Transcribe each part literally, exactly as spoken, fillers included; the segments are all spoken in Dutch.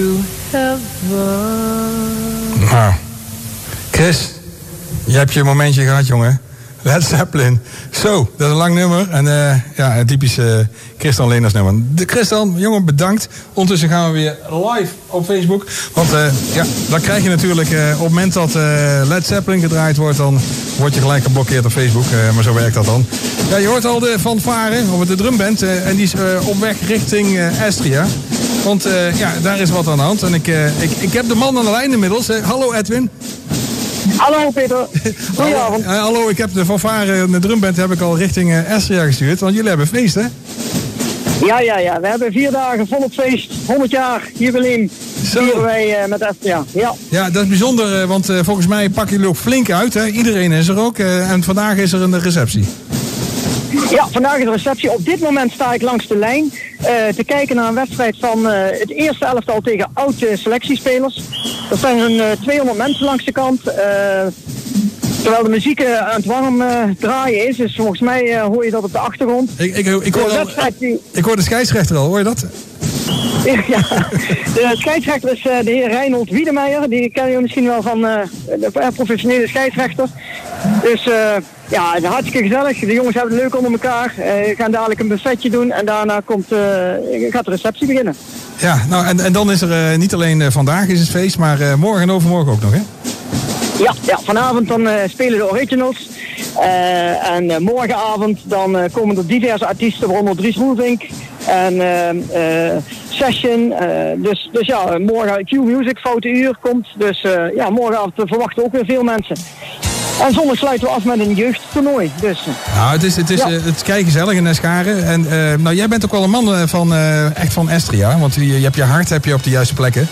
to heaven. Nou, Chris, je hebt je momentje gehad, jongen. Led Zeppelin. Zo, dat is een lang nummer. En uh, ja, een typische uh, Christian Lenners nummer. De Christian, jongen, bedankt. Ondertussen gaan we weer live op Facebook. Want uh, ja, dan krijg je natuurlijk... Uh, op het moment dat uh, Led Zeppelin gedraaid wordt... dan word je gelijk geblokkeerd op Facebook. Uh, maar zo werkt dat dan. Ja, je hoort al de fanfare, of het de drumband. Uh, en die is uh, op weg richting uh, Estria. Want uh, ja, daar is wat aan de hand. En ik, uh, ik, ik heb de man aan de lijn inmiddels. Hè. Hallo Edwin. Hallo Peter, goedenavond. Hallo, hallo, ik heb de fanfare en de drumband heb ik al richting uh, Estria gestuurd, want jullie hebben feest, hè? Ja, ja, ja. We hebben vier dagen volop feest, honderd jaar jubileum. Zo. Vieren wij uh, met Estria, ja. Ja, dat is bijzonder, want uh, volgens mij pakken jullie ook flink uit, hè? Iedereen is er ook uh, en vandaag is er een receptie. Ja, vandaag is de receptie. Op dit moment sta ik langs de lijn uh, te kijken naar een wedstrijd van uh, het eerste elftal tegen oude selectiespelers. Er zijn zo'n uh, tweehonderd mensen langs de kant. Uh, terwijl de muziek uh, aan het warm uh, draaien is, dus volgens mij uh, hoor je dat op de achtergrond. Ik, ik, ik, hoor, de wedstrijd die... ik hoor de scheidsrechter al, hoor je dat? Ja, de scheidsrechter is uh, de heer Reinhold Wiedemeijer. Die ken je misschien wel van uh, de professionele scheidsrechter. Dus uh, ja, het is hartstikke gezellig. De jongens hebben het leuk onder elkaar. Uh, gaan dadelijk een buffetje doen en daarna komt, uh, gaat de receptie beginnen. Ja, nou en, en dan is er uh, niet alleen uh, vandaag is het feest, maar uh, morgen en overmorgen ook nog, hè? Ja, ja, vanavond dan uh, spelen de Originals. Uh, en uh, morgenavond dan uh, komen er diverse artiesten, waaronder Dries Roelvink en uh, uh, Session. Uh, dus, dus ja, morgen Q Music, Foute Uur komt. Dus uh, ja, morgenavond verwachten ook weer veel mensen. En zondag sluiten we af met een jeugdtoernooi. Dus. Nou, het is, het is, ja. uh, het is kei gezellig in Escharen. En uh, nou, jij bent ook wel een man van, uh, echt van Estria, want je, je hebt je hart heb je op de juiste plekken.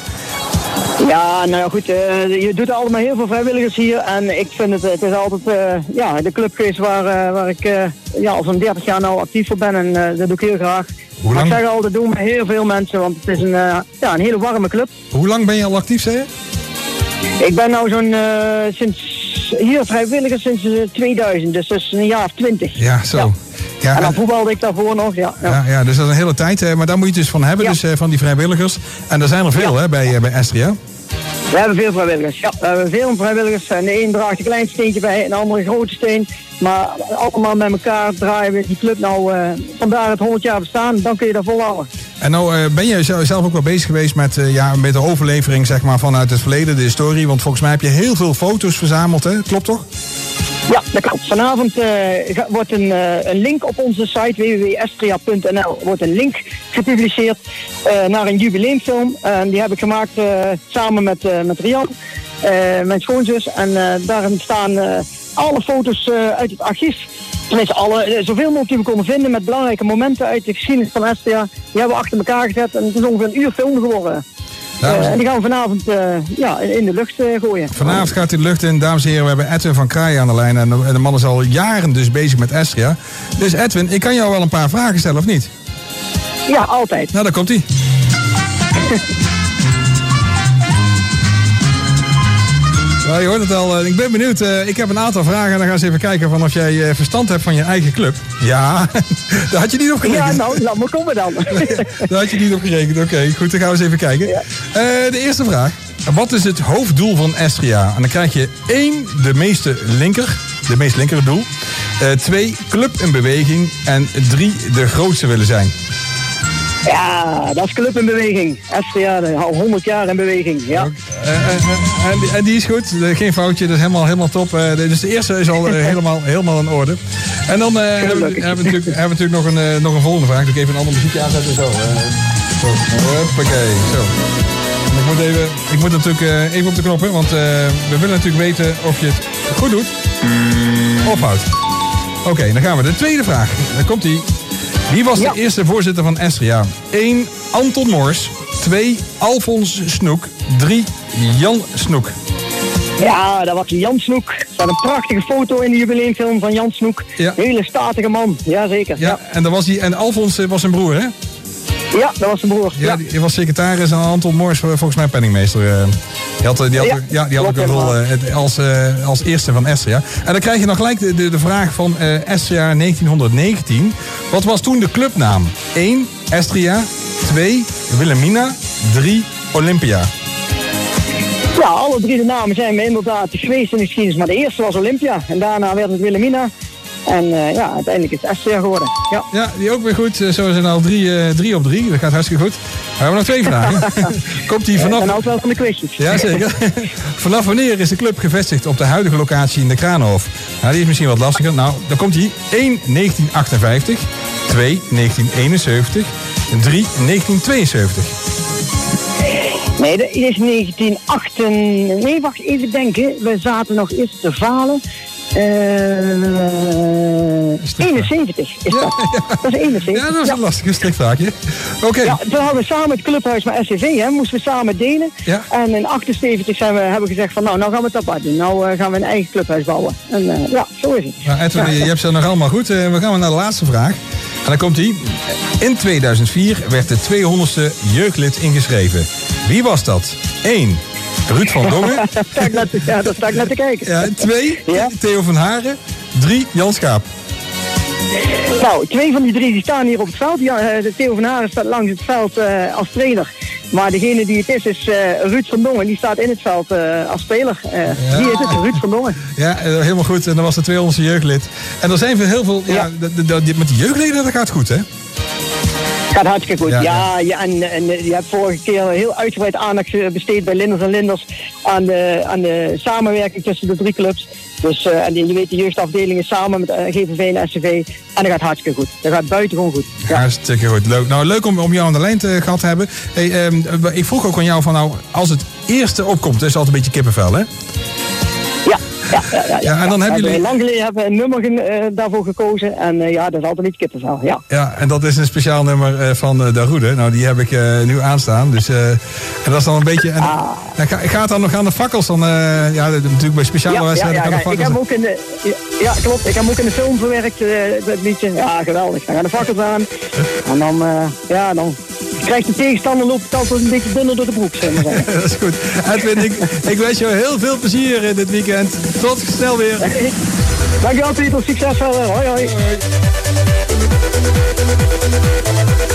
Ja, nou ja, goed. Uh, je doet allemaal heel veel vrijwilligers hier. En ik vind het, het is altijd uh, ja, de club geweest waar, uh, waar ik uh, ja, al zo'n dertig jaar nou actief voor ben. En uh, dat doe ik heel graag. Hoe lang... Maar ik zeg al, dat doen heel veel mensen. Want het is een, uh, ja, een hele warme club. Hoe lang ben je al actief, zei je? Ik ben nou zo'n uh, sinds... Hier vrijwilliger sinds tweeduizend, dus dat is een jaar of twintig. Ja, zo. Ja. Ja, en dan voetbalde ik daarvoor nog, ja, ja. Ja, ja. Dus dat is een hele tijd, maar daar moet je het dus van hebben, ja. Dus, uh, van die vrijwilligers. En er zijn er veel, ja. Hè, bij, uh, bij Estria. We hebben veel vrijwilligers, ja. We hebben veel vrijwilligers. En de een draagt een klein steentje bij, en de andere een grote steen. Maar allemaal met elkaar draaien we die club nou, uh, vandaar het honderd jaar bestaan, dan kun je dat volhouden. En nou uh, ben je zelf ook wel bezig geweest met, uh, ja, met de overlevering, zeg maar, vanuit het verleden, de historie. Want volgens mij heb je heel veel foto's verzameld, hè? Klopt toch? Ja, dat klopt. Vanavond uh, wordt een, uh, een link op onze site w w w punt estria punt n l wordt een link gepubliceerd uh, naar een jubileumfilm. Uh, die heb ik gemaakt uh, samen met, uh, met Rian, uh, mijn schoonzus. En uh, daarin staan uh, alle foto's uh, uit het archief. Tenminste, alle, zoveel mogelijk die we konden vinden met belangrijke momenten uit de geschiedenis van Estria. Die hebben we achter elkaar gezet en het is ongeveer een uur film geworden. Dames... Uh, en die gaan we vanavond uh, ja, in de lucht uh, gooien. Vanavond gaat die de lucht in. Dames en heren, we hebben Edwin van Kraaij aan de lijn. En de, en de man is al jaren dus bezig met Estria. Dus Edwin, ik kan jou wel een paar vragen stellen, of niet? Ja, altijd. Nou, daar komt ie. Nou, je hoort het al. Ik ben benieuwd. Ik heb een aantal vragen en dan gaan eens even kijken van of jij verstand hebt van je eigen club. Ja, daar had je niet op gerekend. Ja, nou, laat maar komen dan. Daar had je niet op gerekend. Oké, okay, goed. Dan gaan we eens even kijken. Ja. Uh, de eerste vraag. Wat is het hoofddoel van Estria? En dan krijg je één, de meeste linker. De meest linkere doel. Uh, twee, club in beweging. En drie, de grootste willen zijn. Ja, dat is club in beweging. Estria, al honderd jaar in beweging. Ja. Uh, uh, uh, en, die, en die is goed. Geen foutje, dat is helemaal, helemaal top. Uh, dus de eerste is al uh, helemaal, helemaal in orde. En dan uh, hebben, we, hebben, we natuurlijk, hebben we natuurlijk nog een, uh, nog een volgende vraag. Doe ik even een ander muziekje aanzetten. Zo. Hoppakee. Zo. Ik moet, even, ik moet natuurlijk uh, even op de knoppen, want uh, we willen natuurlijk weten of je het goed doet of houdt. Oké, okay, dan gaan we. De tweede vraag. Daar komt die. Wie was de ja. eerste voorzitter van Estria? één. Anton Moors. twee. Alfons Snoek. drie. Jan Snoek. Ja, dat was Jan Snoek. Er staat een prachtige foto in de jubileumfilm van Jan Snoek. Ja. Hele statige man, jazeker. Ja, ja. En, dat was die, en Alfons was zijn broer, hè? Ja, dat was zijn broer. Ja, ja. Die, die was secretaris en Anton Moors volgens mij penningmeester. Die had, die had, ja, ja, die had ook een rol uh, als, uh, als eerste van Estria. En dan krijg je nog gelijk de, de, de vraag van uh, Estria negentienhonderdnegentien. Wat was toen de clubnaam? één. Estria. twee. Wilhelmina. drie. Olympia. Ja, alle drie de namen zijn we inderdaad geweest in de geschiedenis. Maar de eerste was Olympia. En daarna werd het Wilhelmina. En uh, ja, uiteindelijk is het Estria geworden. Ja. Ja, die ook weer goed. Zo zijn al drie, uh, drie op drie. Dat gaat hartstikke goed. We hebben nog twee vragen. Komt die vanaf... En ook wel van de quizjes. Jazeker. Vanaf wanneer is de club gevestigd op de huidige locatie in de Kraanhof? Nou, die is misschien wat lastiger. Nou, dan komt die. één negentien achtenvijftig. twee negentien eenenzeventig. drie negentien tweeënzeventig. Nee, dat is negentien acht. Nee, wacht even denken. We zaten nog eerst te falen. Uh, is eenenzeventig is dat. Ja, ja. Dat is eenenzeventig. Ja, dat is een ja. lastige strikvraagje. Oké. Okay. Ja, toen hadden we samen het clubhuis met S C V, hè, moesten we samen delen. Ja. En in achtenzeventig zijn we, hebben we gezegd van nou, nou gaan we het apart doen. Nou uh, gaan we een eigen clubhuis bouwen. En uh, ja, zo is het. Nou, Edwin, ja, je, je hebt ze nog allemaal goed. Uh, we gaan naar de laatste vraag. En dan komt die. In tweeduizend vier werd de tweehonderdste jeugdlid ingeschreven. Wie was dat? één. Ruud van Dongen. Ja, dat sta ik naar te kijken. Ja, twee, ja. Theo van Haren. Drie, Jan Schaap. Nou, twee van die drie die staan hier op het veld. Ja, Theo van Haren staat langs het veld uh, als trainer. Maar degene die het is, is uh, Ruud van Dongen. Die staat in het veld uh, als speler. Uh, ja. Die is het, Ruud van Dongen. Ja, uh, helemaal goed. En dan was de tweehonderdste jeugdlid. En er zijn veel, heel veel... Ja, ja. D- d- d- met die jeugdleden, dat gaat goed, hè? Gaat hartstikke goed. Ja, ja. ja, ja en, en je hebt vorige keer heel uitgebreid aandacht besteed bij Lenners en Lenners aan de, aan de samenwerking tussen de drie clubs. Dus, uh, en je weet, de jeugdafdelingen samen met uh, G V V en S C V. En dat gaat hartstikke goed. Dat gaat buitengewoon goed. Ja. Hartstikke goed. Leuk. Nou, leuk om, om jou aan de lijn te gehad te hebben. Hey, um, ik vroeg ook aan jou van, nou, als het eerste opkomt, dat is altijd een beetje kippenvel, hè? Ja, ja, ja, ja, ja. ja en dan ja, hebben jullie... Lang geleden hebben we een nummer uh, daarvoor gekozen. En uh, ja, dat is altijd niet kippenvel, ja. Ja, en dat is een speciaal nummer uh, van uh, Darude. Nou, die heb ik uh, nu aanstaan. Dus uh, en dat is dan een beetje... En, ah. ja, ga, ga het dan nog aan de fakkels dan... Uh, ja, natuurlijk bij speciale wedstrijden ja, ja, ja, ja, ik heb ook in de, ja, klopt. Ik heb hem ook in de film verwerkt, uh, dat liedje. Ja, geweldig. Dan gaan de fakkels aan. En dan, uh, ja, dan... krijgt de tegenstander loopt het altijd een beetje dunner door de broek. Zeg maar. Dat is goed. Edwin, ik, ik wens jou heel veel plezier in dit weekend. Tot snel weer. Dankjewel Pieter, succes verder. Hoi hoi. Hoi.